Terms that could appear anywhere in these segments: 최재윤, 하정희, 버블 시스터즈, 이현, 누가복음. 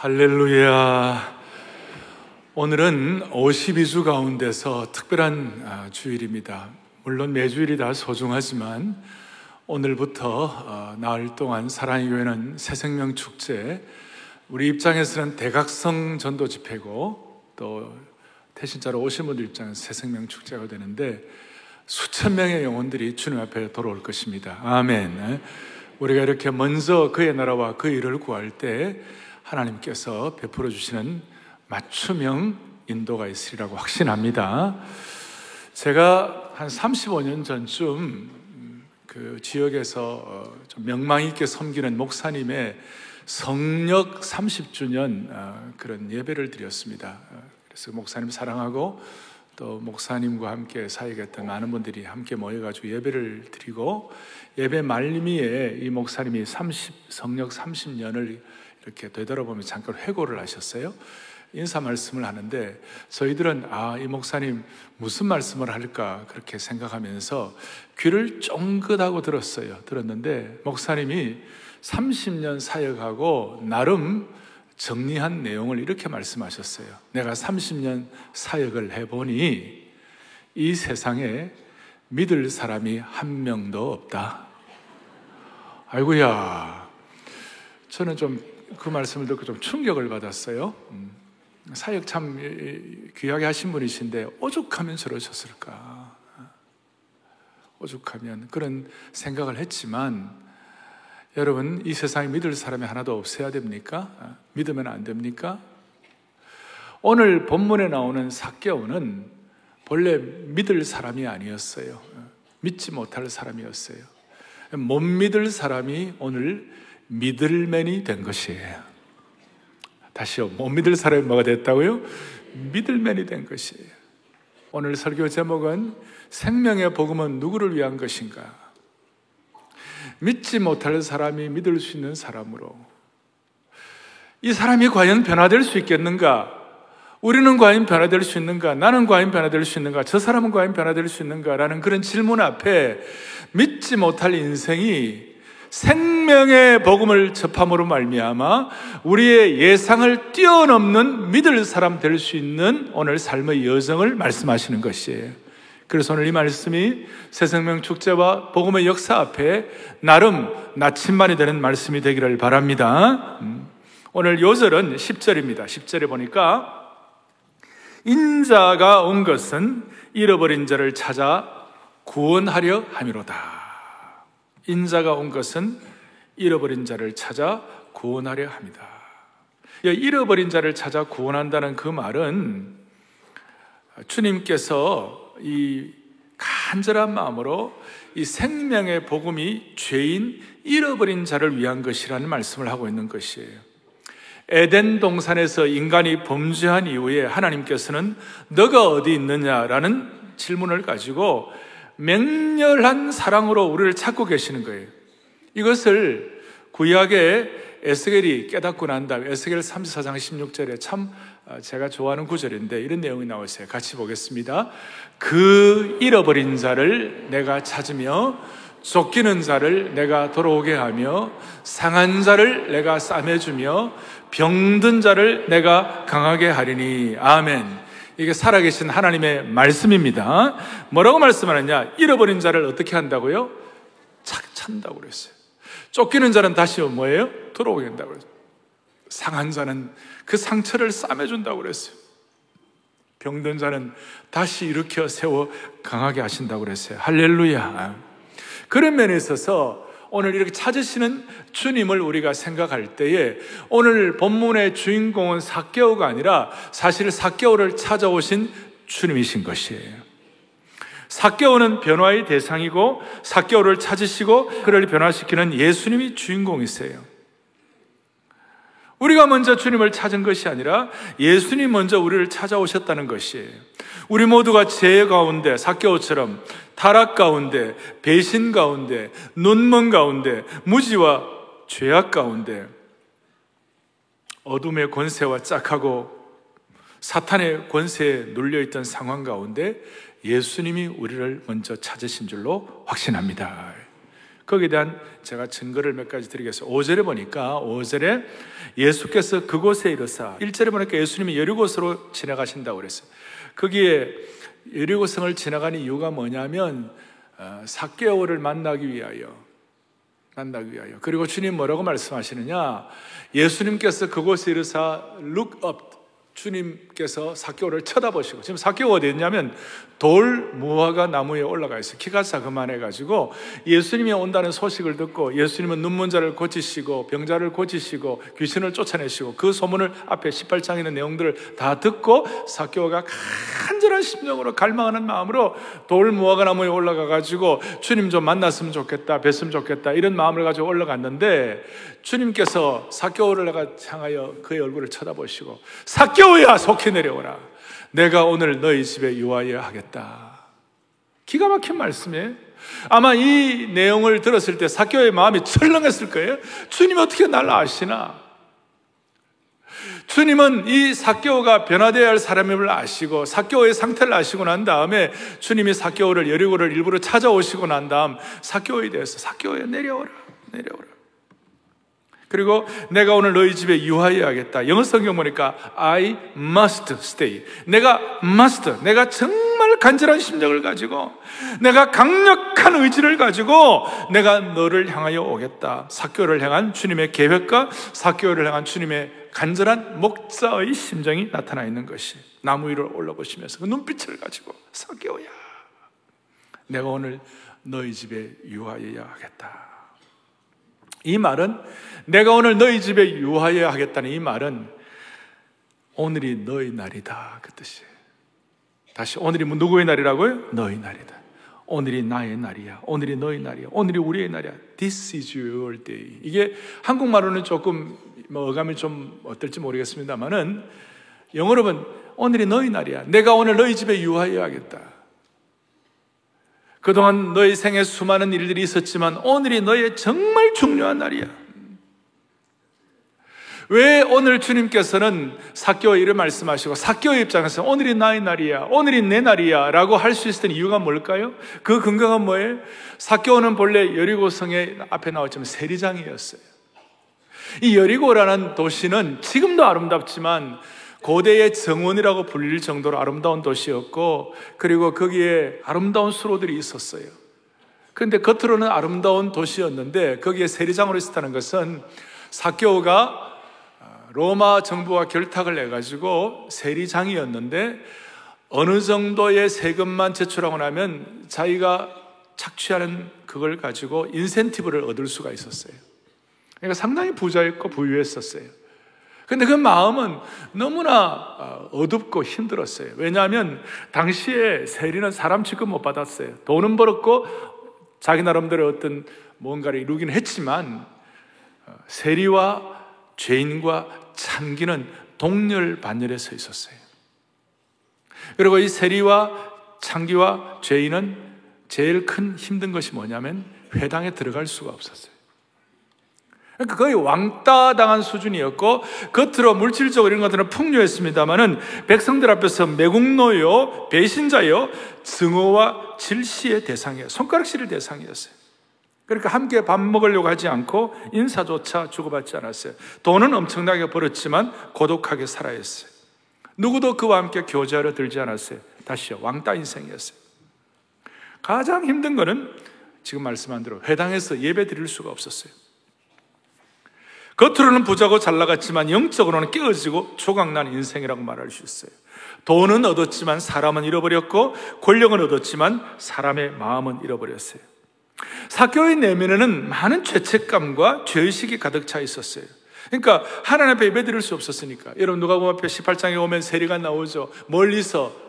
할렐루야. 오늘은 52주 가운데서 특별한 주일입니다. 물론 매주일이 다 소중하지만 오늘부터 나흘 동안 사랑의 교회는 새생명 축제, 우리 입장에서는 대각성 전도 집회고 또 태신자로 오신 분들 입장에서 새생명 축제가 되는데 수천 명의 영혼들이 주님 앞에 돌아올 것입니다. 아멘. 우리가 이렇게 먼저 그의 나라와 그 일을 구할 때 하나님께서 베풀어 주시는 맞춤형 인도가 있으리라고 확신합니다. 제가 한 35년 전쯤 그 지역에서 좀 명망 있게 섬기는 목사님의 성역 30주년 그런 예배를 드렸습니다. 그래서 목사님 사랑하고 또 목사님과 함께 사역했던 많은 분들이 함께 모여가지고 예배를 드리고, 예배 말미에 이 목사님이 성역 30년을 이렇게 되돌아보면 잠깐 회고를 하셨어요. 인사 말씀을 하는데 저희들은 이 목사님 무슨 말씀을 할까 그렇게 생각하면서 귀를 쫑긋하고 들었는데 목사님이 30년 사역하고 나름 정리한 내용을 이렇게 말씀하셨어요. 내가 30년 사역을 해보니 이 세상에 믿을 사람이 한 명도 없다. 아이고야, 저는 좀 그 말씀을 듣고 좀 충격을 받았어요. 사역 참 귀하게 하신 분이신데 오죽하면 저러셨을까, 오죽하면 그런 생각을 했지만, 여러분, 이 세상에 믿을 사람이 하나도 없어야 됩니까? 믿으면 안 됩니까? 오늘 본문에 나오는 삭개오는 본래 믿을 사람이 아니었어요. 믿지 못할 사람이었어요. 못 믿을 사람이 오늘 믿을맨이 된 것이에요. 다시요. 못 믿을 사람이 뭐가 됐다고요? 믿을맨이 된 것이에요. 오늘 설교 제목은 생명의 복음은 누구를 위한 것인가? 믿지 못할 사람이 믿을 수 있는 사람으로, 이 사람이 과연 변화될 수 있겠는가? 우리는 과연 변화될 수 있는가? 나는 과연 변화될 수 있는가? 저 사람은 과연 변화될 수 있는가? 라는 그런 질문 앞에 믿지 못할 인생이 생명의 복음을 접함으로 말미암아 우리의 예상을 뛰어넘는 믿을 사람 될 수 있는 오늘 삶의 여정을 말씀하시는 것이에요. 그래서 오늘 이 말씀이 새생명 축제와 복음의 역사 앞에 나름 나침반이 되는 말씀이 되기를 바랍니다. 오늘 요절은 10절입니다. 10절에 보니까 인자가 온 것은 잃어버린 자를 찾아 구원하려 함이로다. 인자가 온 것은 잃어버린 자를 찾아 구원하려 합니다. 잃어버린 자를 찾아 구원한다는 그 말은 주님께서 이 간절한 마음으로 이 생명의 복음이 죄인 잃어버린 자를 위한 것이라는 말씀을 하고 있는 것이에요. 에덴 동산에서 인간이 범죄한 이후에 하나님께서는 너가 어디 있느냐라는 질문을 가지고 맹렬한 사랑으로 우리를 찾고 계시는 거예요. 이것을 구약의 에스겔이 깨닫고 난 다음에 에스겔 34장 16절에 참 제가 좋아하는 구절인데 이런 내용이 나와 있어요. 같이 보겠습니다. 그 잃어버린 자를 내가 찾으며 쫓기는 자를 내가 돌아오게 하며 상한 자를 내가 싸매주며 병든 자를 내가 강하게 하리니. 아멘. 이게 살아계신 하나님의 말씀입니다. 뭐라고 말씀하느냐? 잃어버린 자를 어떻게 한다고요? 찾는다고 그랬어요. 쫓기는 자는 다시 뭐예요? 돌아오게 한다고 그랬어요. 상한 자는 그 상처를 싸매준다고 그랬어요. 병든 자는 다시 일으켜 세워 강하게 하신다고 그랬어요. 할렐루야. 그런 면에 있어서 오늘 이렇게 찾으시는 주님을 우리가 생각할 때에 오늘 본문의 주인공은 삭개오가 아니라 사실 삭개오를 찾아오신 주님이신 것이에요. 삭개오는 변화의 대상이고 삭개오를 찾으시고 그를 변화시키는 예수님이 주인공이세요. 우리가 먼저 주님을 찾은 것이 아니라 예수님 먼저 우리를 찾아오셨다는 것이에요. 우리 모두가 죄 가운데, 삭개오처럼 타락 가운데, 배신 가운데, 눈먼 가운데, 무지와 죄악 가운데, 어둠의 권세와 짝하고 사탄의 권세에 눌려있던 상황 가운데 예수님이 우리를 먼저 찾으신 줄로 확신합니다. 거기에 대한 제가 증거를 몇 가지 드리겠습니다. 5절에 보니까 5절에 예수께서 그곳에 이르사, 1절에 보니까 예수님이 여리고성으로 지나가신다고 그랬어요. 거기에 여리고성을 지나가는 이유가 뭐냐면 삭개오를 만나기 위하여. 그리고 주님 뭐라고 말씀하시느냐, 예수님께서 그곳에 이르사 look up, 주님께서 삭개오를 쳐다보시고, 지금 삭개오가 어디 있냐면 돌 무화과 나무에 올라가 있어요. 키가 자그만해가지고 예수님이 온다는 소식을 듣고 예수님은 눈먼 자를 고치시고 병자를 고치시고 귀신을 쫓아내시고, 그 소문을 앞에 18장에 있는 내용들을 다 듣고 삭개오가 간절한 심령으로 갈망하는 마음으로 돌 무화과 나무에 올라가가지고 주님 좀 만났으면 좋겠다, 뵀으면 좋겠다, 이런 마음을 가지고 올라갔는데 주님께서 삭개오를 향하여 그의 얼굴을 쳐다보시고, 삭개오 야 속히 내려오라, 내가 오늘 너희 집에 유하여 하겠다. 기가 막힌 말씀이에요. 아마 이 내용을 들었을 때 삭개오의 마음이 철렁했을 거예요. 주님 어떻게 날 아시나? 주님은 이 삭개오가 변화되어야 할 사람임을 아시고 삭개오의 상태를 아시고 난 다음에 주님이 삭개오를 여리고를 일부러 찾아오시고 난 다음 삭개오에 대해서, 삭개오에 내려오라, 그리고 내가 오늘 너희 집에 유하여야겠다. 영어 성경 보니까 I must stay. 내가 정말 간절한 심정을 가지고, 내가 강력한 의지를 가지고 내가 너를 향하여 오겠다. 삭개오를 향한 주님의 계획과 삭개오를 향한 주님의 간절한 목자의 심정이 나타나 있는 것이, 나무 위로 올라보시면서 그 눈빛을 가지고, 삭개오야, 내가 오늘 너희 집에 유하여야겠다. 이 말은, 내가 오늘 너희 집에 유하여야 하겠다는 이 말은 오늘이 너희 날이다, 그 뜻이에요. 다시, 오늘이 누구의 날이라고요? 너희 날이다. 오늘이 나의 날이야. 오늘이 너희 날이야. 오늘이 우리의 날이야. This is your day. 이게 한국말로는 조금 어감이 좀 어떨지 모르겠습니다만은 영어로 보면 오늘이 너희 날이야. 내가 오늘 너희 집에 유하여야 하겠다. 그동안 너의 생에 수많은 일들이 있었지만 오늘이 너의 정말 중요한 날이야. 왜 오늘 주님께서는 삭개오의 일을 말씀하시고 삭개오의 입장에서 오늘이 나의 날이야, 오늘이 내 날이야 라고 할 수 있었던 이유가 뭘까요? 그 근거가 뭐예요? 삭개오는 본래 여리고성의 앞에 나왔지만 세리장이었어요. 이 여리고라는 도시는 지금도 아름답지만 고대의 정원이라고 불릴 정도로 아름다운 도시였고, 그리고 거기에 아름다운 수로들이 있었어요. 그런데 겉으로는 아름다운 도시였는데 거기에 세리장으로 있었다는 것은 삭개오가 로마 정부와 결탁을 해가지고 세리장이었는데 어느 정도의 세금만 제출하고 나면 자기가 착취하는 그걸 가지고 인센티브를 얻을 수가 있었어요. 그러니까 상당히 부자였고 부유했었어요. 근데 그 마음은 너무나 어둡고 힘들었어요. 왜냐하면 당시에 세리는 사람 취급 못 받았어요. 돈은 벌었고 자기 나름대로 어떤 뭔가를 이루긴 했지만 세리와 죄인과 창기는 동렬반열에 서 있었어요. 그리고 이 세리와 창기와 죄인은 제일 큰 힘든 것이 뭐냐면 회당에 들어갈 수가 없었어요. 그러니까 거의 왕따당한 수준이었고, 겉으로 물질적으로 이런 것들은 풍요했습니다만은 백성들 앞에서 매국노요, 배신자요, 증오와 질시의 대상이에요. 손가락질의 대상이었어요. 그러니까 함께 밥 먹으려고 하지 않고 인사조차 주고받지 않았어요. 돈은 엄청나게 벌었지만 고독하게 살아있어요. 누구도 그와 함께 교제하러 들지 않았어요. 다시요, 왕따 인생이었어요. 가장 힘든 거는 지금 말씀한 대로 회당에서 예배 드릴 수가 없었어요. 겉으로는 부자고 잘 나갔지만 영적으로는 깨어지고 조각난 인생이라고 말할 수 있어요. 돈은 얻었지만 사람은 잃어버렸고, 권력은 얻었지만 사람의 마음은 잃어버렸어요. 삭개오의 내면에는 많은 죄책감과 죄의식이 가득 차 있었어요. 그러니까 하나님 앞에 예배드릴 수 없었으니까. 여러분, 누가복음 앞에 18장에 오면 세리가 나오죠. 멀리서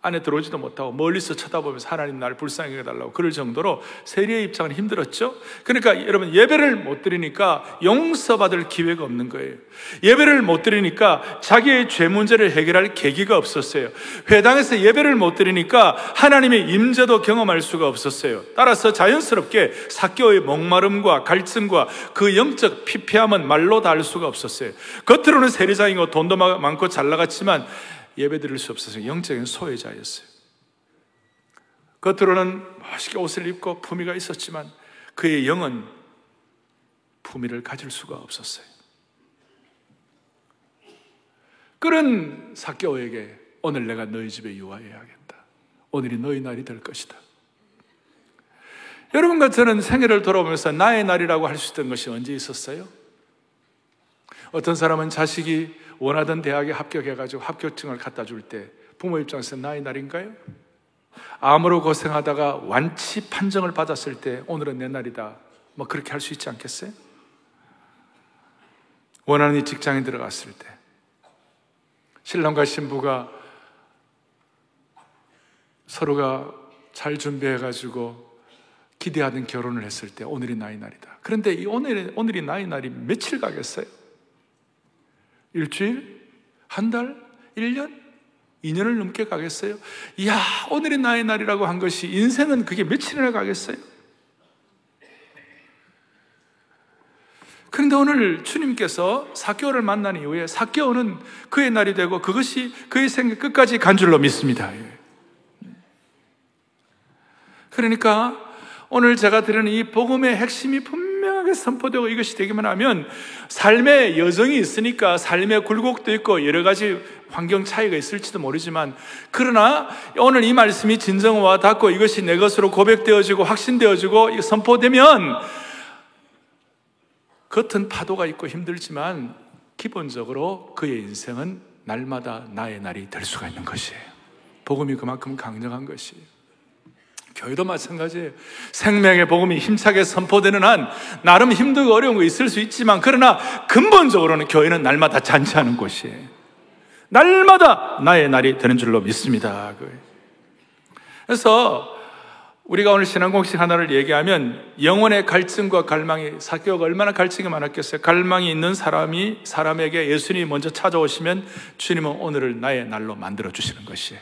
안에 들어오지도 못하고 멀리서 쳐다보면서 하나님 나를 불쌍히 해달라고 그럴 정도로 세리의 입장은 힘들었죠. 그러니까 여러분, 예배를 못 드리니까 용서받을 기회가 없는 거예요. 예배를 못 드리니까 자기의 죄 문제를 해결할 계기가 없었어요. 회당에서 예배를 못 드리니까 하나님의 임재도 경험할 수가 없었어요. 따라서 자연스럽게 삭개오의 목마름과 갈증과 그 영적 피폐함은 말로 다 할 수가 없었어요. 겉으로는 세리장이고 돈도 많고 잘 나갔지만 예배드릴 수 없어서 영적인 소외자였어요. 겉으로는 멋있게 옷을 입고 품위가 있었지만 그의 영은 품위를 가질 수가 없었어요. 그런 삭개오에게 오늘 내가 너희 집에 유화해야겠다. 오늘이 너희 날이 될 것이다. 여러분과 저는 생애를 돌아보면서 나의 날이라고 할 수 있던 것이 언제 있었어요? 어떤 사람은 자식이 원하던 대학에 합격해가지고 합격증을 갖다 줄 때 부모 입장에서 나의 날인가요? 암으로 고생하다가 완치 판정을 받았을 때 오늘은 내 날이다. 뭐 그렇게 할 수 있지 않겠어요? 원하는 이 직장에 들어갔을 때 신랑과 신부가 서로가 잘 준비해가지고 기대하던 결혼을 했을 때 오늘이 나의 날이다. 그런데 이 오늘이 나의 날이 며칠 가겠어요? 일주일? 한 달? 1년? 2년을 넘게 가겠어요? 이야, 오늘이 나의 날이라고 한 것이 인생은 그게 며칠이나 가겠어요? 그런데 오늘 주님께서 삭개오를 만난 이후에 삭개오는 그의 날이 되고 그것이 그의 생애 끝까지 간 줄로 믿습니다. 그러니까 오늘 제가 드리는 이 복음의 핵심이 분명하게 선포되고 이것이 되기만 하면 삶의 여정이 있으니까 삶의 굴곡도 있고 여러 가지 환경 차이가 있을지도 모르지만 그러나 오늘 이 말씀이 진정 와 닿고 이것이 내 것으로 고백되어지고 확신되어지고 선포되면 겉은 파도가 있고 힘들지만 기본적으로 그의 인생은 날마다 나의 날이 될 수가 있는 것이에요. 복음이 그만큼 강력한 것이에요. 교회도 마찬가지예요. 생명의 복음이 힘차게 선포되는 한 나름 힘들고 어려운 거 있을 수 있지만 그러나 근본적으로는 교회는 날마다 잔치하는 곳이에요. 날마다 나의 날이 되는 줄로 믿습니다. 그래서 우리가 오늘 신앙공식 하나를 얘기하면 영혼의 갈증과 갈망이 삭개오가 얼마나 갈증이 많았겠어요. 갈망이 있는 사람에게 예수님이 먼저 찾아오시면 주님은 오늘을 나의 날로 만들어주시는 것이에요.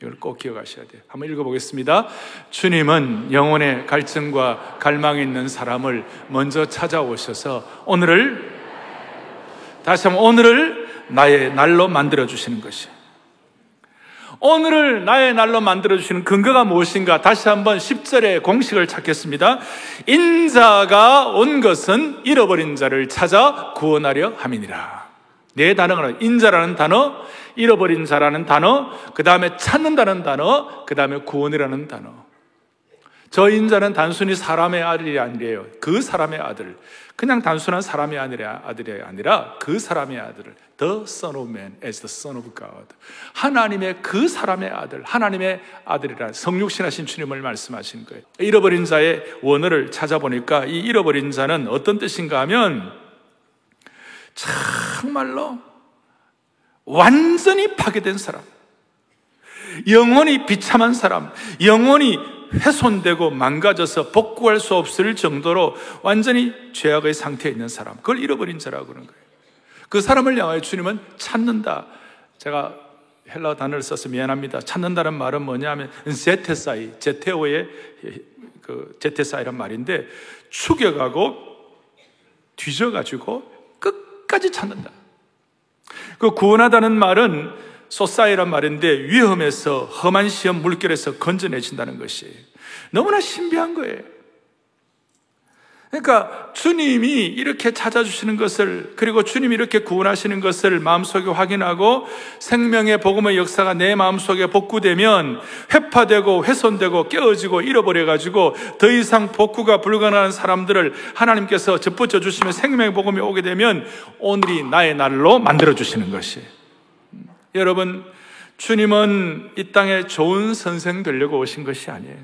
이걸 꼭 기억하셔야 돼요. 한번 읽어보겠습니다. 주님은 영혼의 갈증과 갈망이 있는 사람을 먼저 찾아오셔서 오늘을, 다시 한번 오늘을 나의 날로 만들어주시는 것이에요. 오늘을 나의 날로 만들어주시는 근거가 무엇인가? 다시 한번 10절의 공식을 찾겠습니다. 인자가 온 것은 잃어버린 자를 찾아 구원하려 함이니라. 네 단어는 인자라는 단어, 잃어버린 자라는 단어, 그 다음에 찾는다는 단어, 그 다음에 구원이라는 단어. 저 인자는 단순히 사람의 아들이 아니에요. 그 사람의 아들. 그냥 단순한 사람의 아들이 아니라 그 사람의 아들을 The Son of Man as the Son of God. 하나님의 그 사람의 아들, 하나님의 아들이라 성육신하신 주님을 말씀하신 거예요. 잃어버린 자의 원어를 찾아보니까 이 잃어버린 자는 어떤 뜻인가 하면 정말로 완전히 파괴된 사람, 영혼이 비참한 사람, 영혼이 훼손되고 망가져서 복구할 수 없을 정도로 완전히 죄악의 상태에 있는 사람, 그걸 잃어버린 자라고 그러는 거예요. 그 사람을 향하여 주님은 찾는다. 제가 헬라 단어를 써서 미안합니다. 찾는다는 말은 뭐냐 하면 제테사이, 제테오의 그 제테사이란 말인데 추격하고 뒤져가지고 끝까지 찾는다. 그 구원하다는 말은 소사이란 말인데 위험에서 험한 시험 물결에서 건져내신다는 것이 너무나 신비한 거예요. 그러니까 주님이 이렇게 찾아주시는 것을 그리고 주님이 이렇게 구원하시는 것을 마음속에 확인하고 생명의 복음의 역사가 내 마음속에 복구되면 회파되고 훼손되고 깨어지고 잃어버려가지고 더 이상 복구가 불가능한 사람들을 하나님께서 접붙여 주시면 생명의 복음이 오게 되면 오늘이 나의 날로 만들어주시는 것이 여러분 주님은 이 땅에 좋은 선생 되려고 오신 것이 아니에요.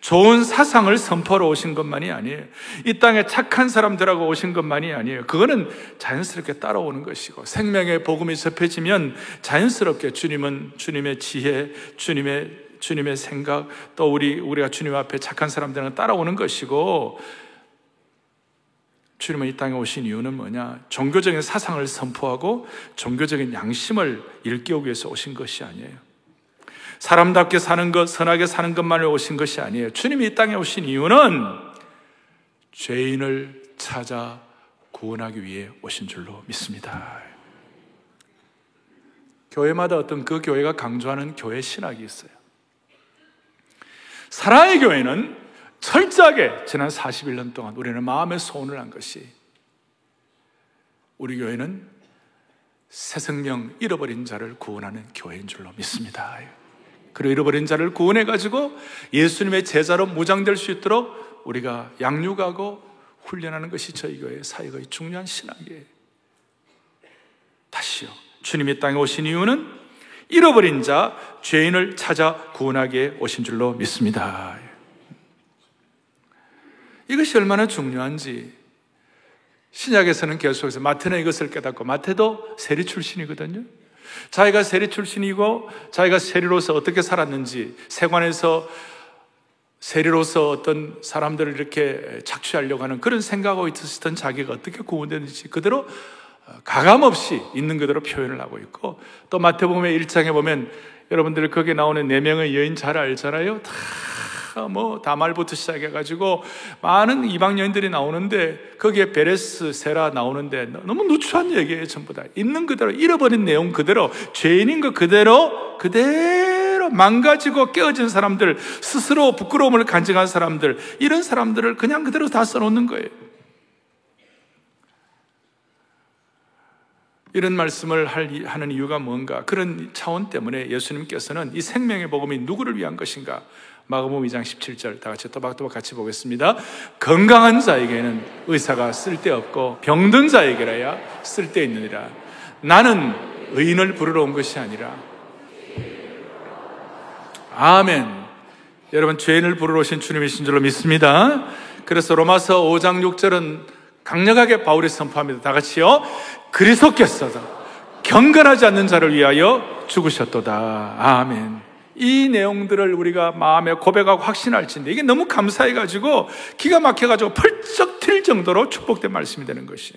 좋은 사상을 선포하러 오신 것만이 아니에요. 이 땅에 착한 사람들하고 오신 것만이 아니에요. 그거는 자연스럽게 따라오는 것이고 생명의 복음이 접해지면 자연스럽게 주님은 주님의 지혜, 주님의 생각 또 우리가 주님 앞에 착한 사람들은 따라오는 것이고 주님은 이 땅에 오신 이유는 뭐냐? 종교적인 사상을 선포하고 종교적인 양심을 일깨우기 위해서 오신 것이 아니에요. 사람답게 사는 것, 선하게 사는 것만을 오신 것이 아니에요. 주님이 이 땅에 오신 이유는 죄인을 찾아 구원하기 위해 오신 줄로 믿습니다. 교회마다 어떤 그 교회가 강조하는 교회 신학이 있어요. 사랑의 교회는 철저하게 지난 41년 동안 우리는 마음의 소원을 한 것이, 우리 교회는 새 생명 잃어버린 자를 구원하는 교회인 줄로 믿습니다. 그리고 잃어버린 자를 구원해가지고 예수님의 제자로 무장될 수 있도록 우리가 양육하고 훈련하는 것이 저희 교회의 사역의 중요한 신학이에요. 다시요, 주님이 땅에 오신 이유는 잃어버린 자, 죄인을 찾아 구원하기에 오신 줄로 믿습니다. 이것이 얼마나 중요한지 신약에서는 계속해서 마태는 이것을 깨닫고, 마태도 세리 출신이거든요. 자기가 세리 출신이고 자기가 세리로서 어떻게 살았는지, 세관에서 세리로서 어떤 사람들을 이렇게 착취하려고 하는 그런 생각하고 있었던 자기가 어떻게 구원되는지 그대로 가감없이 있는 그대로 표현을 하고 있고, 또 마태복음의 1장에 보면 여러분들 거기에 나오는 4명의 여인 잘 알잖아요. 다 다말부터 시작해가지고 많은 이방 여인들이 나오는데, 거기에 베레스, 세라 나오는데 너무 누추한 얘기예요. 전부 다 있는 그대로, 잃어버린 내용 그대로, 죄인인 것 그대로 망가지고 깨어진 사람들, 스스로 부끄러움을 간직한 사람들, 이런 사람들을 그냥 그대로 다 써놓는 거예요. 이런 말씀을 하는 이유가 뭔가? 그런 차원 때문에 예수님께서는 이 생명의 복음이 누구를 위한 것인가? 마가복음 2장 17절 다 같이 또박또박 같이 보겠습니다. 건강한 자에게는 의사가 쓸데없고 병든 자에게라야 쓸데있느니라. 나는 의인을 부르러 온 것이 아니라. 아멘. 여러분, 죄인을 부르러 오신 주님이신 줄로 믿습니다. 그래서 로마서 5장 6절은 강력하게 바울이 선포합니다. 다 같이요. 그리스도께서 경건하지 않는 자를 위하여 죽으셨도다. 아멘. 이 내용들을 우리가 마음에 고백하고 확신할지인데, 이게 너무 감사해가지고 기가 막혀가지고 펄쩍 튈 정도로 축복된 말씀이 되는 것이.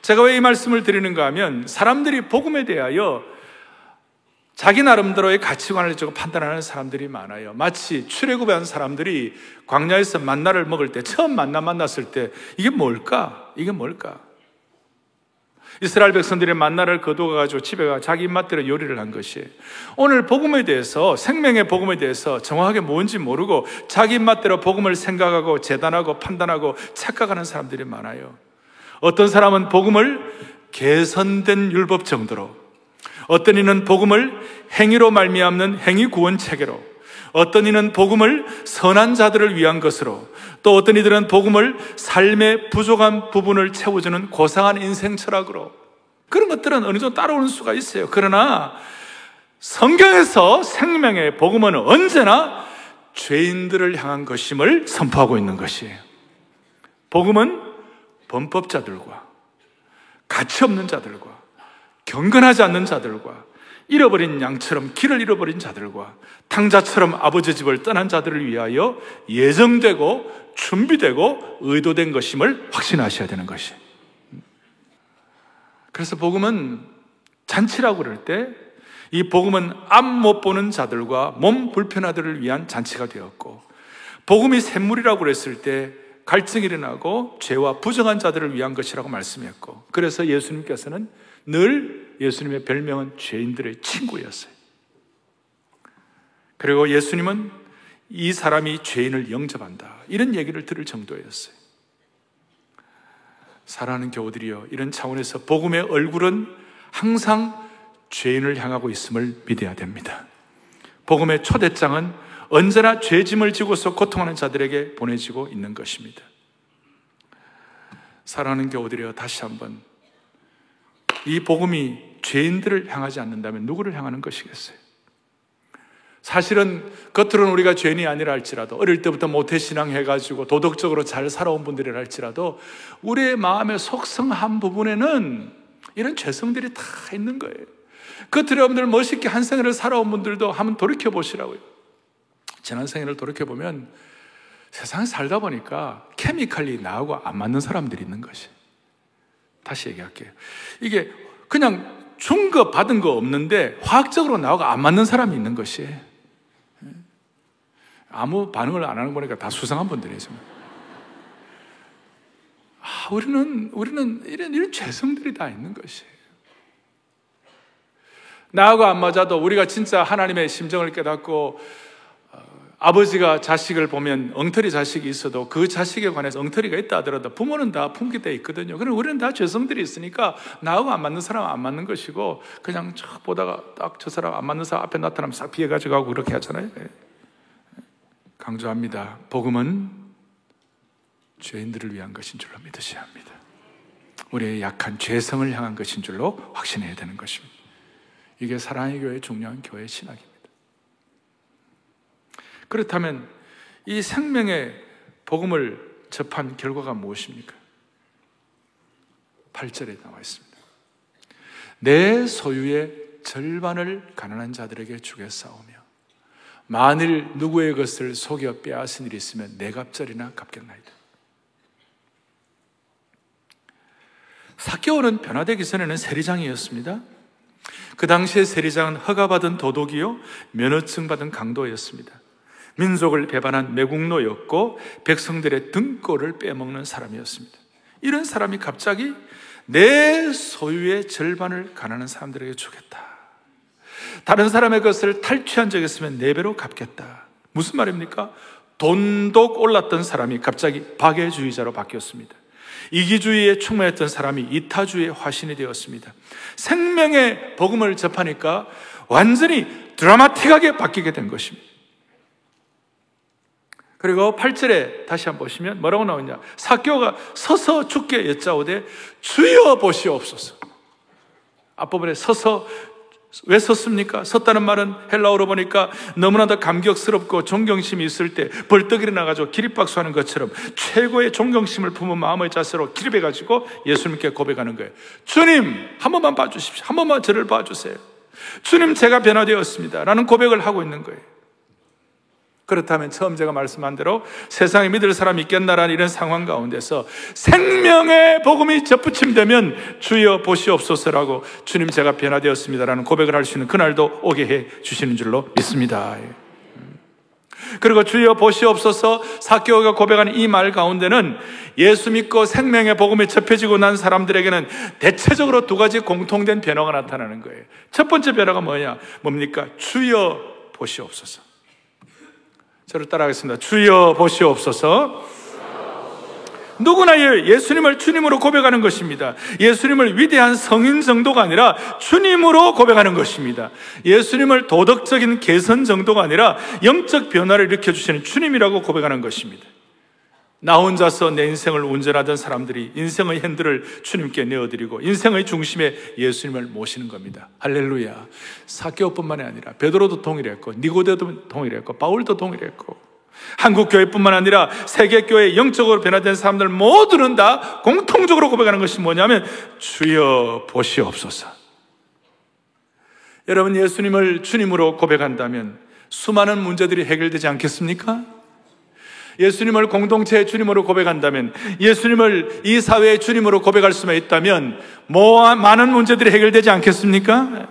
제가 왜 이 말씀을 드리는가 하면, 사람들이 복음에 대하여 자기 나름대로의 가치관을 가지고 판단하는 사람들이 많아요. 마치 출애굽에 한 사람들이 광야에서 만나를 먹을 때, 처음 만났을 때 이게 뭘까? 이스라엘 백성들이 만나를 거두어가지고 집에 가 자기 입맛대로 요리를 한 것이. 오늘 복음에 대해서, 생명의 복음에 대해서 정확하게 뭔지 모르고 자기 입맛대로 복음을 생각하고 재단하고 판단하고 착각하는 사람들이 많아요. 어떤 사람은 복음을 개선된 율법 정도로, 어떤 이는 복음을 행위로 말미암는 행위 구원 체계로, 어떤 이는 복음을 선한 자들을 위한 것으로, 또 어떤 이들은 복음을 삶의 부족한 부분을 채워주는 고상한 인생 철학으로, 그런 것들은 어느 정도 따라오는 수가 있어요. 그러나 성경에서 생명의 복음은 언제나 죄인들을 향한 것임을 선포하고 있는 것이에요. 복음은 범법자들과 가치 없는 자들과 경건하지 않는 자들과 잃어버린 양처럼 길을 잃어버린 자들과 탕자처럼 아버지 집을 떠난 자들을 위하여 예정되고 준비되고 의도된 것임을 확신하셔야 되는 것이. 그래서 복음은 잔치라고 그럴 때, 이 복음은 앞 못 보는 자들과 몸 불편하들을 위한 잔치가 되었고, 복음이 샘물이라고 그랬을 때 갈증이 일어나고 죄와 부정한 자들을 위한 것이라고 말씀했고, 그래서 예수님께서는 늘 예수님의 별명은 죄인들의 친구였어요. 그리고 예수님은 이 사람이 죄인을 영접한다, 이런 얘기를 들을 정도였어요. 사랑하는 교우들이여, 이런 차원에서 복음의 얼굴은 항상 죄인을 향하고 있음을 믿어야 됩니다. 복음의 초대장은 언제나 죄짐을 지고서 고통하는 자들에게 보내지고 있는 것입니다. 사랑하는 교우들이여, 다시 한번, 이 복음이 죄인들을 향하지 않는다면 누구를 향하는 것이겠어요? 사실은 겉으로는 우리가 죄인이 아니라 할지라도, 어릴 때부터 모태신앙 해가지고 도덕적으로 잘 살아온 분들이라 할지라도, 우리의 마음의 속성한 부분에는 이런 죄성들이 다 있는 거예요. 겉으로 여러분들 멋있게 한 생애를 살아온 분들도 한번 돌이켜보시라고요. 지난 생애를 돌이켜보면 세상에 살다 보니까 케미칼이 나하고 안 맞는 사람들이 있는 것이에요. 다시 얘기할게요. 이게 그냥 준 거 받은 거 없는데 화학적으로 나하고 안 맞는 사람이 있는 것이에요. 아무 반응을 안 하는 거니까 다 수상한 분들이에요. 우리는 이런 죄성들이 다 있는 것이에요. 나하고 안 맞아도 우리가 진짜 하나님의 심정을 깨닫고 아버지가 자식을 보면 엉터리 자식이 있어도 그 자식에 관해서 엉터리가 있다 하더라도 부모는 다 품기되어 있거든요. 그럼 우리는 다 죄성들이 있으니까 나하고 안 맞는 사람은 안 맞는 것이고 그냥 쫙 보다가 딱 저 사람 안 맞는 사람 앞에 나타나면 싹 피해가지고 하고 그렇게 하잖아요. 강조합니다. 복음은 죄인들을 위한 것인 줄로 믿으셔야 합니다. 우리의 약한 죄성을 향한 것인 줄로 확신해야 되는 것입니다. 이게 사랑의 교회의 중요한 교회의 신학입니다. 그렇다면 이 생명의 복음을 접한 결과가 무엇입니까? 8절에 나와 있습니다. 내 소유의 절반을 가난한 자들에게 주겠사오며 만일 누구의 것을 속여 빼앗은 일이 있으면 네 갑절이나 갚겠나이다. 삭개오는 변화되기 전에는 세리장이었습니다. 그 당시에 세리장은 허가받은 도둑이요 면허증 받은 강도였습니다. 민족을 배반한 매국노였고 백성들의 등골을 빼먹는 사람이었습니다. 이런 사람이 갑자기 내 소유의 절반을 가난한 사람들에게 주겠다. 다른 사람의 것을 탈취한 적이 있으면 4배로 갚겠다. 무슨 말입니까? 돈독 올랐던 사람이 갑자기 박애주의자로 바뀌었습니다. 이기주의에 충만했던 사람이 이타주의의 화신이 되었습니다. 생명의 복음을 접하니까 완전히 드라마틱하게 바뀌게 된 것입니다. 그리고 8절에 다시 한번 보시면 뭐라고 나오냐? 삭개오가 서서 주께 여짜오되 주여 보시옵소서. 앞부분에 서서 왜 섰습니까? 섰다는 말은 헬라어로 보니까 너무나도 감격스럽고 존경심이 있을 때 벌떡 일어나가지고 기립박수하는 것처럼 최고의 존경심을 품은 마음의 자세로 기립해가지고 예수님께 고백하는 거예요. 주님, 한 번만 봐주십시오. 한 번만 저를 봐주세요. 주님, 제가 변화되었습니다. 라는 고백을 하고 있는 거예요. 그렇다면 처음 제가 말씀한 대로 세상에 믿을 사람이 있겠나라는 이런 상황 가운데서 생명의 복음이 접붙임되면 주여 보시옵소서라고 주님 제가 변화되었습니다라는 고백을 할 수 있는 그날도 오게 해 주시는 줄로 믿습니다. 그리고 주여 보시옵소서 삭개오가 고백하는 이 말 가운데는 예수 믿고 생명의 복음이 접해지고 난 사람들에게는 대체적으로 두 가지 공통된 변화가 나타나는 거예요. 첫 번째 변화가 뭡니까? 주여 보시옵소서. 저를 따라하겠습니다. 주여 보시옵소서. 누구나 예수님을 주님으로 고백하는 것입니다. 예수님을 위대한 성인 정도가 아니라 주님으로 고백하는 것입니다. 예수님을 도덕적인 개선 정도가 아니라 영적 변화를 일으켜주시는 주님이라고 고백하는 것입니다. 나 혼자서 내 인생을 운전하던 사람들이 인생의 핸들을 주님께 내어드리고 인생의 중심에 예수님을 모시는 겁니다. 할렐루야. 삭개오뿐만이 아니라 베드로도 동일했고 니고데도 동일했고 바울도 동일했고 한국교회뿐만 아니라 세계교회 영적으로 변화된 사람들 모두는 다 공통적으로 고백하는 것이 뭐냐면 주여 보시옵소서. 여러분, 예수님을 주님으로 고백한다면 수많은 문제들이 해결되지 않겠습니까? 예수님을 공동체의 주님으로 고백한다면, 예수님을 이 사회의 주님으로 고백할 수만 있다면 많은 문제들이 해결되지 않겠습니까?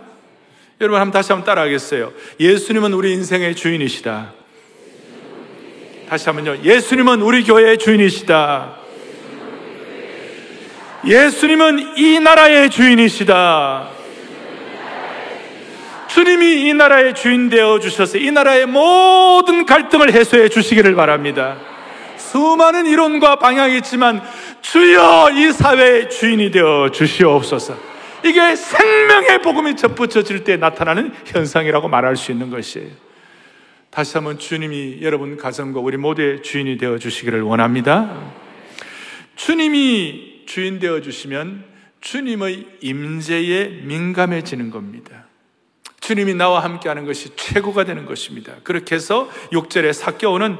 여러분 다시 한번 따라하겠어요. 예수님은 우리 인생의 주인이시다. 다시 한번요. 예수님은 우리 교회의 주인이시다. 예수님은 이 나라의 주인이시다. 주님이 이 나라의 주인 되어 주셔서 이 나라의 모든 갈등을 해소해 주시기를 바랍니다. 수많은 이론과 방향이 있지만 주여 이 사회의 주인이 되어 주시옵소서. 이게 생명의 복음이 접붙여질 때 나타나는 현상이라고 말할 수 있는 것이에요. 다시 한번 주님이 여러분 가정과 우리 모두의 주인이 되어 주시기를 원합니다. 주님이 주인 되어 주시면 주님의 임재에 민감해지는 겁니다. 주님이 나와 함께하는 것이 최고가 되는 것입니다. 그렇게 해서 6절에 삭개오는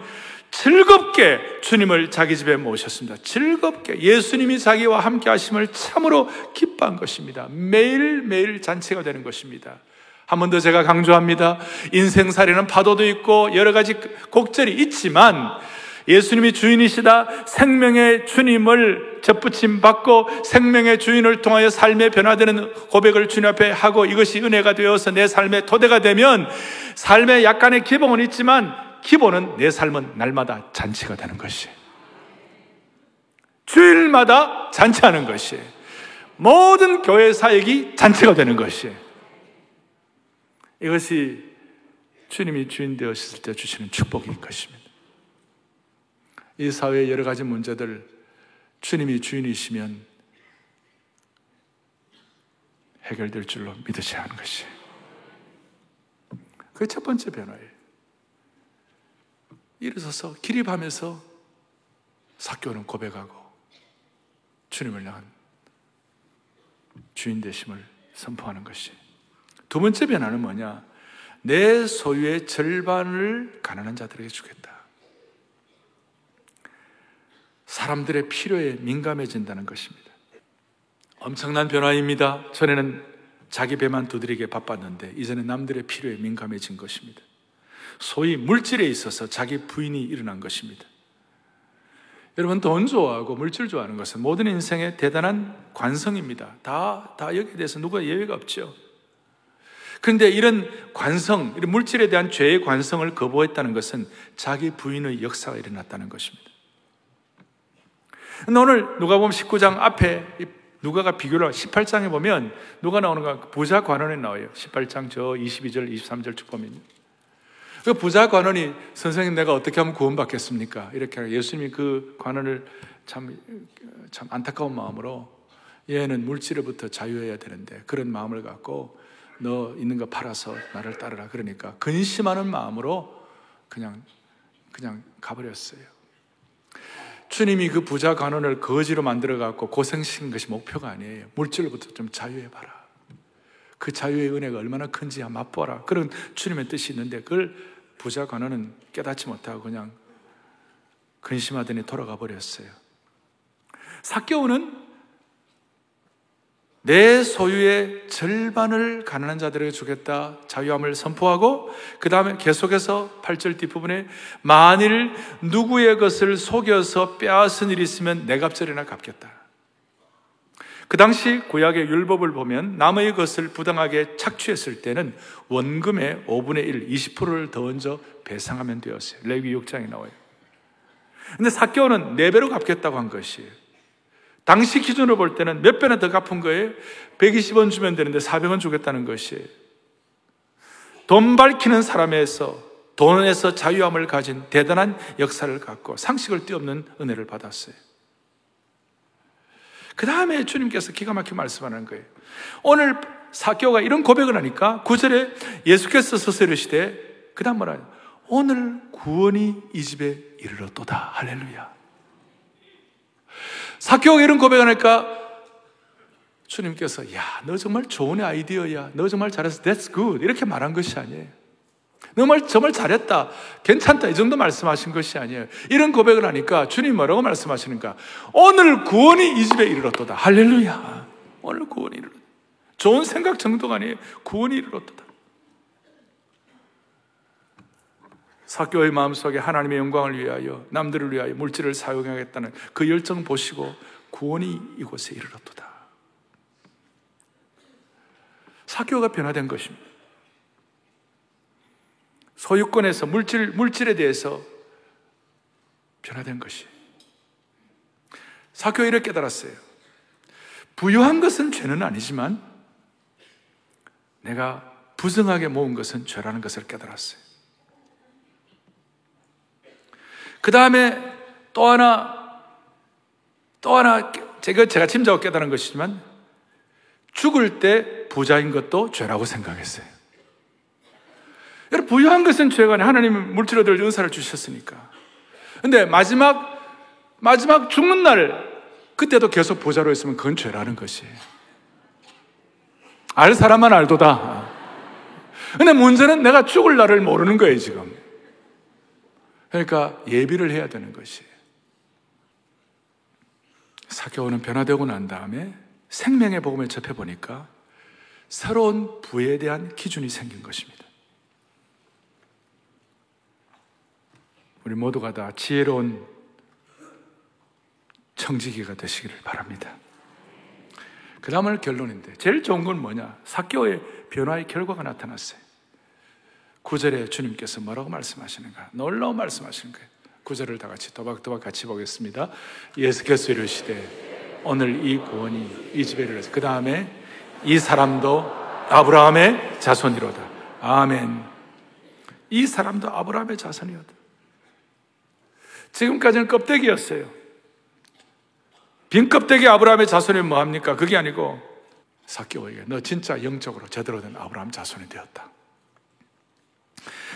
즐겁게 주님을 자기 집에 모셨습니다. 즐겁게 예수님이 자기와 함께 하심을 참으로 기뻐한 것입니다. 매일매일 잔치가 되는 것입니다. 한 번 더 제가 강조합니다. 인생살이는 파도도 있고 여러 가지 곡절이 있지만 예수님이 주인이시다. 생명의 주님을 접붙임 받고 생명의 주인을 통하여 삶의 변화되는 고백을 주님 앞에 하고 이것이 은혜가 되어서 내 삶의 토대가 되면 삶의 약간의 기복은 있지만 기본은 내 삶은 날마다 잔치가 되는 것이에요. 주일마다 잔치하는 것이에요. 모든 교회 사역이 잔치가 되는 것이에요. 이것이 주님이 주인 되었을 때 주시는 축복인 것입니다. 이 사회의 여러 가지 문제들 주님이 주인이시면 해결될 줄로 믿으셔야 하는 것이 그게 첫 번째 변화예요. 일어서서 기립하면서 삭개오는 고백하고 주님을 향한 주인 되심을 선포하는 것이. 두 번째 변화는 뭐냐? 내 소유의 절반을 가난한 자들에게 주겠다. 사람들의 필요에 민감해진다는 것입니다. 엄청난 변화입니다. 전에는 자기 배만 두드리게 바빴는데 이제는 남들의 필요에 민감해진 것입니다. 소위 물질에 있어서 자기 부인이 일어난 것입니다. 여러분, 돈 좋아하고 물질 좋아하는 것은 모든 인생의 대단한 관성입니다. 다 여기에 대해서 누가 예외가 없죠. 그런데 이런 관성, 이런 물질에 대한 죄의 관성을 거부했다는 것은 자기 부인의 역사가 일어났다는 것입니다. 근데 오늘 누가복음 19장 앞에 누가가 비교를 하고 18장에 보면 누가 나오는가? 부자 관원이 나와요. 18장 저 22절, 23절 쭉 보면요. 그 부자 관원이 선생님 내가 어떻게 하면 구원받겠습니까? 이렇게 예수님이 그 관원을 참 안타까운 마음으로 얘는 물질로부터 자유해야 되는데 그런 마음을 갖고 너 있는 거 팔아서 나를 따르라 그러니까 근심하는 마음으로 그냥 가버렸어요. 주님이 그 부자 관원을 거지로 만들어 갖고 고생시킨 것이 목표가 아니에요. 물질로부터 좀 자유해봐라. 그 자유의 은혜가 얼마나 큰지 한번 맛보라. 그런 주님의 뜻이 있는데 그걸 부자 관원은 깨닫지 못하고 그냥 근심하더니 돌아가 버렸어요. 삭개오는 내 소유의 절반을 가난한 자들에게 주겠다 자유함을 선포하고 그 다음에 계속해서 8절 뒷부분에 만일 누구의 것을 속여서 빼앗은 일이 있으면 내 갑절이나 갚겠다. 그 당시 구약의 율법을 보면 남의 것을 부당하게 착취했을 때는 원금의 5분의 1, 20%를 더 얹어 배상하면 되었어요. 레위 6장에 나와요. 근데 삭개오는 4배로 갚겠다고 한 것이에요. 당시 기준으로 볼 때는 몇 배나 더 갚은 거예요? 120원 주면 되는데 400원 주겠다는 것이에요. 돈 밝히는 사람에서 돈에서 자유함을 가진 대단한 역사를 갖고 상식을 뛰어넘는 은혜를 받았어요. 그 다음에 주님께서 기가 막히게 말씀하는 거예요. 오늘 삭개오가 이런 고백을 하니까 9절에 예수께서 서서 이르시되 그 다음 뭐라 하냐? 오늘 구원이 이 집에 이르렀도다. 할렐루야. 삭개오가 이런 고백하니까 주님께서 야, 너 정말 좋은 아이디어야. 너 정말 잘했어. That's good. 이렇게 말한 것이 아니에요. 너 정말 잘했다. 괜찮다. 이 정도 말씀하신 것이 아니에요. 이런 고백을 하니까 주님 뭐라고 말씀하시는가? 오늘 구원이 이 집에 이르렀도다. 할렐루야. 오늘 구원이 이르렀다. 좋은 생각 정도가 아니에요. 구원이 이르렀도다. 삭개오의 마음속에 하나님의 영광을 위하여 남들을 위하여 물질을 사용하겠다는 그 열정 보시고 구원이 이곳에 이르렀도다. 삭개오가 변화된 것입니다. 소유권에서 물질에 대해서 변화된 것이. 삭개오가 이렇게 깨달았어요. 부유한 것은 죄는 아니지만 내가 부정하게 모은 것은 죄라는 것을 깨달았어요. 그 다음에 또 하나, 제가 짐작하고 깨달은 것이지만, 죽을 때 부자인 것도 죄라고 생각했어요. 여러분, 부유한 것은 죄가 아니에요. 하나님은 물질로 될 은사를 주셨으니까. 근데 마지막 죽는 날, 그때도 계속 부자로 있으면 그건 죄라는 것이에요. 알 사람만 알도다. 근데 문제는 내가 죽을 날을 모르는 거예요, 지금. 그러니까 예비를 해야 되는 것이에요. 삭개오는 변화되고 난 다음에 생명의 복음을 접해보니까 새로운 부에 대한 기준이 생긴 것입니다. 우리 모두가 다 지혜로운 청지기가 되시기를 바랍니다. 그 다음은 결론인데 제일 좋은 건 뭐냐? 삭개오의 변화의 결과가 나타났어요. 9절에 주님께서 뭐라고 말씀하시는가? 놀라운 말씀하시는 거예요. 9절을 다 같이 또박또박 같이 보겠습니다. 예수께서 이르시되 오늘 이 구원이 이 집에 이르렀으니 그 다음에 이 사람도 아브라함의 자손이로다. 아멘. 이 사람도 아브라함의 자손이었다. 지금까지는 껍데기였어요. 빈 껍데기 아브라함의 자손이 뭐합니까? 그게 아니고 삭개오에게 너 진짜 영적으로 제대로 된 아브라함 자손이 되었다.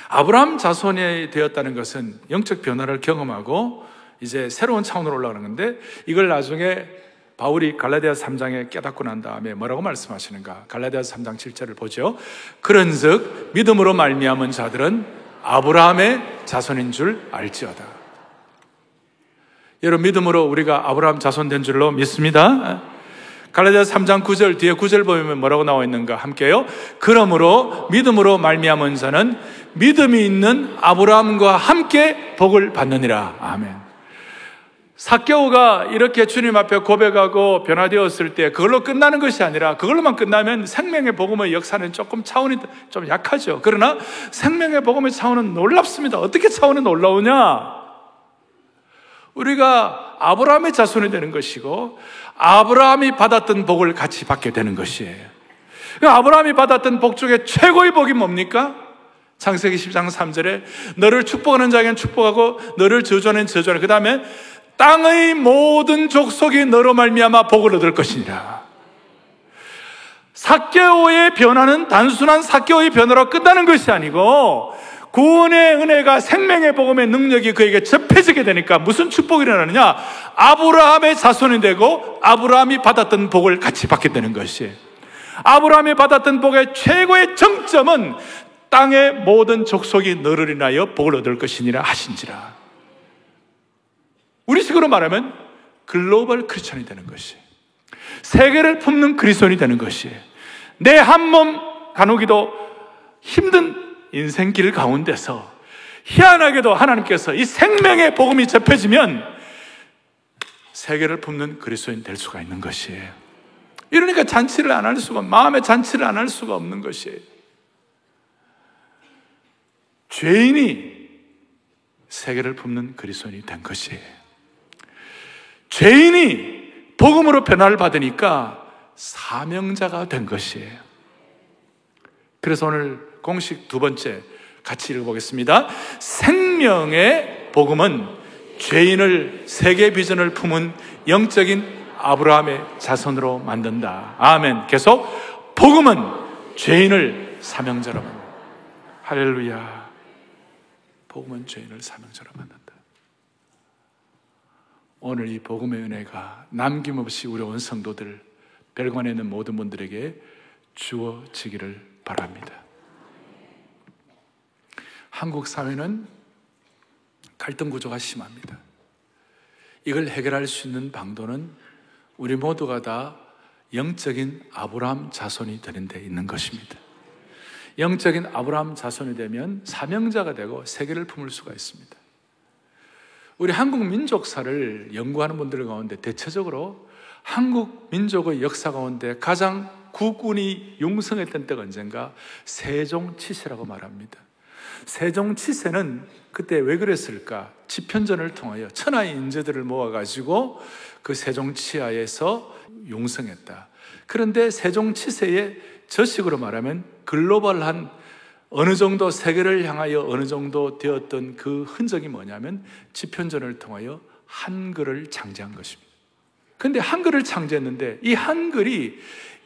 아브라함 자손이 되었다는 것은 영적 변화를 경험하고 이제 새로운 차원으로 올라가는 건데, 이걸 나중에 바울이 갈라디아서 3장에 깨닫고 난 다음에 뭐라고 말씀하시는가? 갈라디아서 3장 7절을 보죠. 그런즉 믿음으로 말미암은 자들은 아브라함의 자손인 줄 알지어다. 여러분, 믿음으로 우리가 아브라함 자손 된 줄로 믿습니다. 갈라디아서 3장 9절 뒤에 9절 보면 뭐라고 나와 있는가? 함께요. 그러므로 믿음으로 말미암은 자는 믿음이 있는 아브라함과 함께 복을 받느니라. 아멘. 삭개오가 이렇게 주님 앞에 고백하고 변화되었을 때 그걸로 끝나는 것이 아니라, 그걸로만 끝나면 생명의 복음의 역사는 조금 차원이 좀 약하죠. 그러나 생명의 복음의 차원은 놀랍습니다. 어떻게 차원이 놀라우냐? 우리가 아브라함의 자손이 되는 것이고 아브라함이 받았던 복을 같이 받게 되는 것이에요. 아브라함이 받았던 복 중에 최고의 복이 뭡니까? 창세기 10장 3절에 너를 축복하는 자에게는 축복하고 너를 저주하는 저주하는, 그 다음에 땅의 모든 족속이 너로 말미암아 복을 얻을 것이니라. 삭개오의 변화는 단순한 삭개오의 변화로 끝나는 것이 아니고 구원의 은혜가 생명의 복음의 능력이 그에게 접해지게 되니까 무슨 축복이 일어나느냐? 아브라함의 자손이 되고 아브라함이 받았던 복을 같이 받게 되는 것이에요. 아브라함이 받았던 복의 최고의 정점은 땅의 모든 족속이 너를 인하여 복을 얻을 것이니라 하신지라. 우리식으로 말하면 글로벌 크리스천이 되는 것이, 세계를 품는 그리스도인이 되는 것이, 내 한 몸 가누기도 힘든 인생길 가운데서 희한하게도 하나님께서 이 생명의 복음이 접해지면 세계를 품는 그리스도인 될 수가 있는 것이에요. 이러니까 잔치를 안 할 수가, 마음의 잔치를 안 할 수가 없는 것이에요. 죄인이 세계를 품는 그리스도인이 된 것이에요. 죄인이 복음으로 변화를 받으니까 사명자가 된 것이에요. 그래서 오늘 공식 두 번째 같이 읽어보겠습니다. 생명의 복음은 죄인을 세계 비전을 품은 영적인 아브라함의 자손으로 만든다. 아멘. 계속. 복음은 죄인을 사명자로 만든다. 할렐루야. 복음은 죄인을 사명자로 만든다. 오늘 이 복음의 은혜가 남김없이 우리 온 성도들, 별관에 있는 모든 분들에게 주어지기를 바랍니다. 한국 사회는 갈등 구조가 심합니다. 이걸 해결할 수 있는 방도는 우리 모두가 다 영적인 아브라함 자손이 되는 데 있는 것입니다. 영적인 아브라함 자손이 되면 사명자가 되고 세계를 품을 수가 있습니다. 우리 한국 민족사를 연구하는 분들 가운데 대체적으로 한국 민족의 역사 가운데 가장 국운이 용성했던 때가 언젠가 세종치세라고 말합니다. 세종치세는 그때 왜 그랬을까? 집현전을 통하여 천하의 인재들을 모아가지고 그 세종치하에서 용성했다. 그런데 세종치세의 저식으로 말하면 글로벌한 어느 정도 세계를 향하여 어느 정도 되었던 그 흔적이 뭐냐면 집현전을 통하여 한글을 창제한 것입니다. 그런데 한글을 창제했는데 이 한글이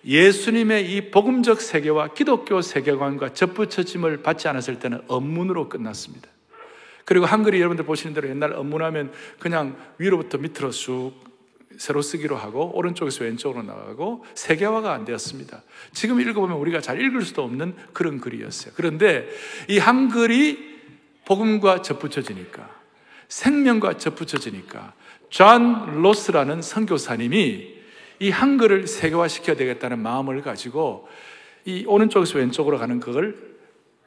예수님의 이 복음적 세계와 기독교 세계관과 접붙여짐을 받지 않았을 때는 언문으로 끝났습니다. 그리고 한글이 여러분들 보시는 대로 옛날 언문하면 그냥 위로부터 밑으로 쑥 새로 쓰기로 하고 오른쪽에서 왼쪽으로 나가고 세계화가 안 되었습니다. 지금 읽어보면 우리가 잘 읽을 수도 없는 그런 글이었어요. 그런데 이 한글이 복음과 접붙여지니까, 생명과 접붙여지니까 존 로스라는 선교사님이 이 한글을 세계화시켜야 되겠다는 마음을 가지고 이 오른쪽에서 왼쪽으로 가는 그걸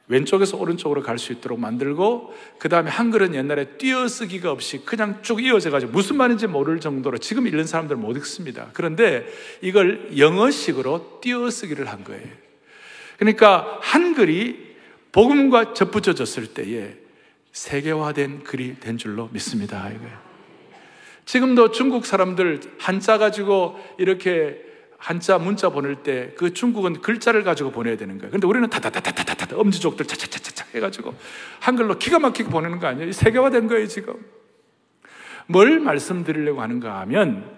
왼쪽에서 오른쪽으로 갈 수 있도록 만들고, 그 다음에 한글은 옛날에 띄어쓰기가 없이 그냥 쭉 이어져가지고 무슨 말인지 모를 정도로 지금 읽는 사람들은 못 읽습니다. 그런데 이걸 영어식으로 띄어쓰기를 한 거예요. 그러니까 한글이 복음과 접붙여졌을 때에 세계화된 글이 된 줄로 믿습니다. 지금도 중국 사람들 한자 가지고 이렇게 한자 문자 보낼 때 그 중국은 글자를 가지고 보내야 되는 거예요. 그런데 우리는 다다다다다다 엄지족들 차차차차 해가지고 한글로 기가 막히게 보내는 거 아니에요? 세계화된 거예요 지금. 뭘 말씀드리려고 하는가 하면,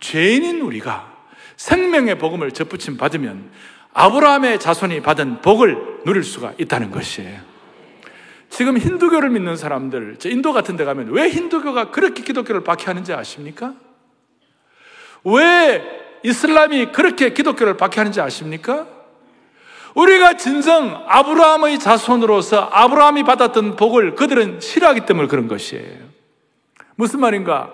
죄인인 우리가 생명의 복음을 접붙임 받으면 아브라함의 자손이 받은 복을 누릴 수가 있다는 것이에요. 지금 힌두교를 믿는 사람들, 인도 같은 데 가면 왜 힌두교가 그렇게 기독교를 박해하는지 아십니까? 왜 이슬람이 그렇게 기독교를 박해하는지 아십니까? 우리가 진정 아브라함의 자손으로서 아브라함이 받았던 복을 그들은 싫어하기 때문에 그런 것이에요. 무슨 말인가?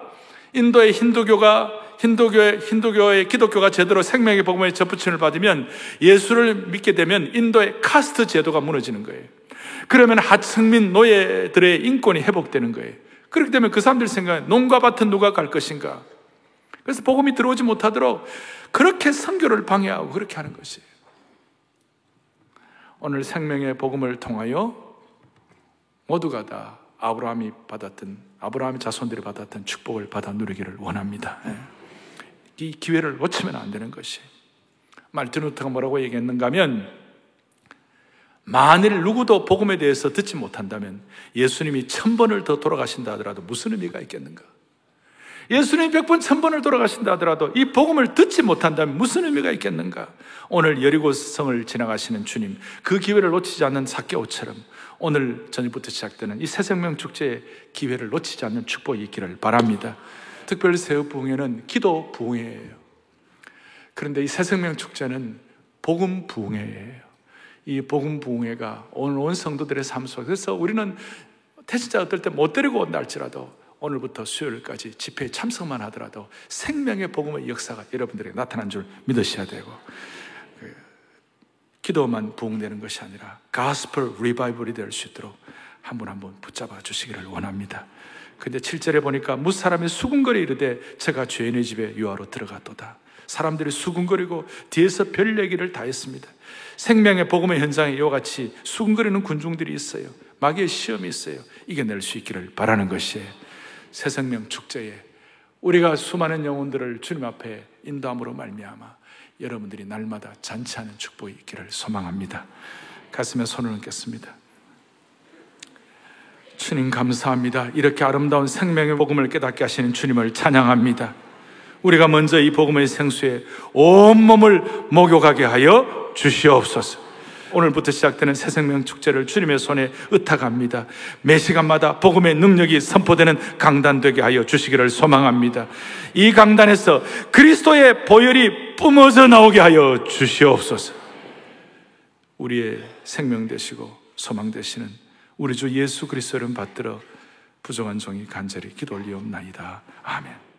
인도의 힌두교의 기독교가 제대로 생명의 복음의 접붙임을 받으면, 예수를 믿게 되면 인도의 카스트 제도가 무너지는 거예요. 그러면 하층민 노예들의 인권이 회복되는 거예요. 그렇게 되면 그 사람들 생각에 농과 밭은 누가 갈 것인가? 그래서 복음이 들어오지 못하도록 그렇게 선교를 방해하고 그렇게 하는 것이에요. 오늘 생명의 복음을 통하여 모두가 다 아브라함의 자손들이 받았던 축복을 받아 누리기를 원합니다. 이 기회를 놓치면 안 되는 것이. 마르틴 루터가 뭐라고 얘기했는가 하면, 만일 누구도 복음에 대해서 듣지 못한다면 예수님이 1000번을 더 돌아가신다 하더라도 무슨 의미가 있겠는가? 예수님이 100번, 1000번을 돌아가신다 하더라도 이 복음을 듣지 못한다면 무슨 의미가 있겠는가? 오늘 여리고성을 지나가시는 주님, 그 기회를 놓치지 않는 삭개오처럼 오늘 저녁부터 시작되는 이 새생명축제의 기회를 놓치지 않는 축복이 있기를 바랍니다. 특별히 새해부흥회는 기도 부흥회예요. 그런데 이 새생명축제는 복음 부흥회예요. 이 복음 부흥회가 오늘 온 성도들의 삶 속에서, 그래서 우리는 태신자가 어떨 때 못 데리고 온다 할지라도 오늘부터 수요일까지 집회에 참석만 하더라도 생명의 복음의 역사가 여러분들에게 나타난 줄 믿으셔야 되고, 기도만 부흥되는 것이 아니라 가스펠 리바이벌이 될 수 있도록 한 분 한 분 붙잡아 주시기를 원합니다. 그런데 7절에 보니까 무사람이 수군거리 이르되 제가 죄인의 집에 유하로 들어갔도다. 사람들이 수군거리고 뒤에서 별 얘기를 다 했습니다. 생명의 복음의 현장에 이와 같이 수군거리는 군중들이 있어요. 마귀의 시험이 있어요. 이겨낼 수 있기를 바라는 것이에요. 새생명 축제에 우리가 수많은 영혼들을 주님 앞에 인도함으로 말미암아 여러분들이 날마다 잔치하는 축복이 있기를 소망합니다. 가슴에 손을 얹겠습니다. 주님 감사합니다. 이렇게 아름다운 생명의 복음을 깨닫게 하시는 주님을 찬양합니다. 우리가 먼저 이 복음의 생수에 온몸을 목욕하게 하여 주시옵소서. 오늘부터 시작되는 새생명축제를 주님의 손에 의탁합니다. 매 시간마다 복음의 능력이 선포되는 강단 되게 하여 주시기를 소망합니다. 이 강단에서 그리스도의 보혈이 뿜어져 나오게 하여 주시옵소서. 우리의 생명 되시고 소망 되시는 우리 주 예수 그리스도를 받들어 부족한 종이 간절히 기도 올리옵나이다. 아멘.